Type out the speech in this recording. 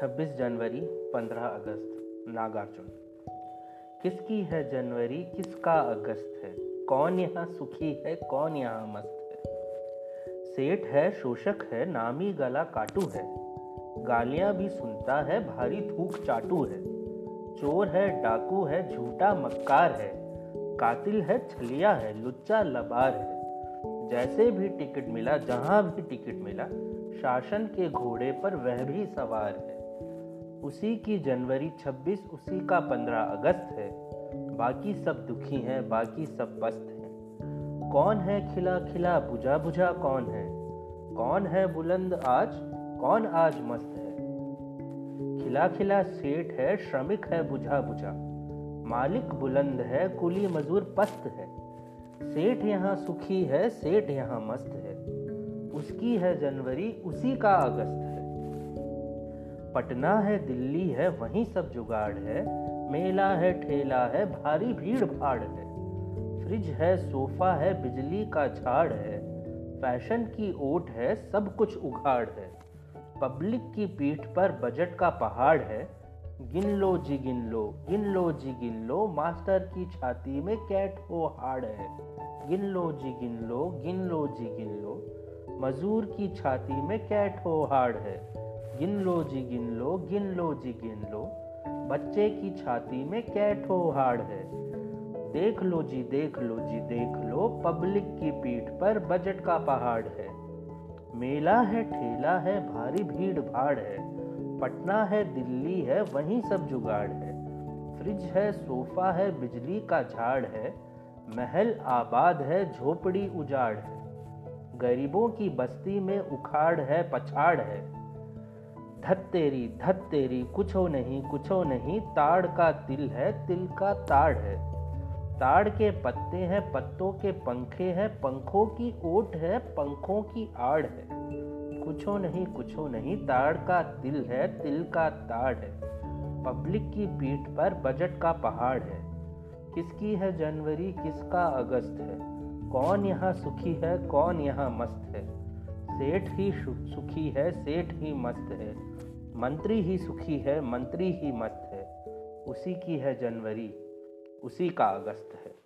26 जनवरी 15 अगस्त नागार्जुन। किसकी है जनवरी किसका अगस्त है, कौन यहाँ सुखी है कौन यहाँ मस्त है। सेठ है शोषक है नामी गला काटू है, गालियां भी सुनता है भारी थूक चाटू है। चोर है डाकू है झूठा मक्कार है, कातिल है छलिया है लुच्चा लबार है। जैसे भी टिकट मिला जहां भी टिकट मिला, शासन के घोड़े पर वह भी सवार है। उसी की जनवरी 26 उसी का 15 अगस्त है, बाकी सब दुखी हैं बाकी सब पस्त हैं। कौन है खिला खिला बुझा बुझा कौन है, कौन है बुलंद आज कौन आज मस्त है। खिला खिला सेठ है श्रमिक है बुझा बुझा, मालिक बुलंद है कुली मजदूर पस्त है। सेठ यहाँ सुखी है सेठ यहाँ मस्त है, उसकी है जनवरी उसी का अगस्त है। पटना है दिल्ली है वहीं सब जुगाड़ है, मेला है ठेला है भारी भीड़ भाड़ है। फ्रिज है सोफा है बिजली का झाड़ है, फैशन की ओट है सब कुछ उघाड़ है। पब्लिक की पीठ पर बजट का पहाड़ है, गिन लो जी गिन लो गिन लो जी गिन लो, मास्टर की छाती में कैट हो हाड़ है। गिन लो जी गिन लो गिन लो जी गिन लो, मजदूर की छाती में कैट हो हाड़ है। गिन लो जी गिन लो गिन लो जी गिन लो, बच्चे की छाती में कैट हो हाड़ है। देख लो जी देख लो जी देख लो, पब्लिक की पीठ पर बजट का पहाड़ है। मेला है ठेला है भारी भीड़ भाड़ है, पटना है दिल्ली है वहीं सब जुगाड़ है। फ्रिज है सोफा है बिजली का झाड़ है, महल आबाद है झोपड़ी उजाड़ है। गरीबों की बस्ती में उखाड़ है पछाड़ है। धत तेरी कुछ हो नहीं, ताड़ का तिल है तिल का ताड़ है। ताड़ के पत्ते हैं पत्तों के पंखे हैं, पंखों की ओट है पंखों की आड़ है। कुछ हो नहीं ताड़ का तिल है तिल का ताड़ है, पब्लिक की पीठ पर बजट का पहाड़ है। किसकी है जनवरी किसका अगस्त है, कौन यहाँ सुखी है कौन यहाँ मस्त है। सेठ ही सुखी है सेठ ही मस्त है, मंत्री ही सुखी है मंत्री ही मस्त है। उसी की है जनवरी उसी का अगस्त है।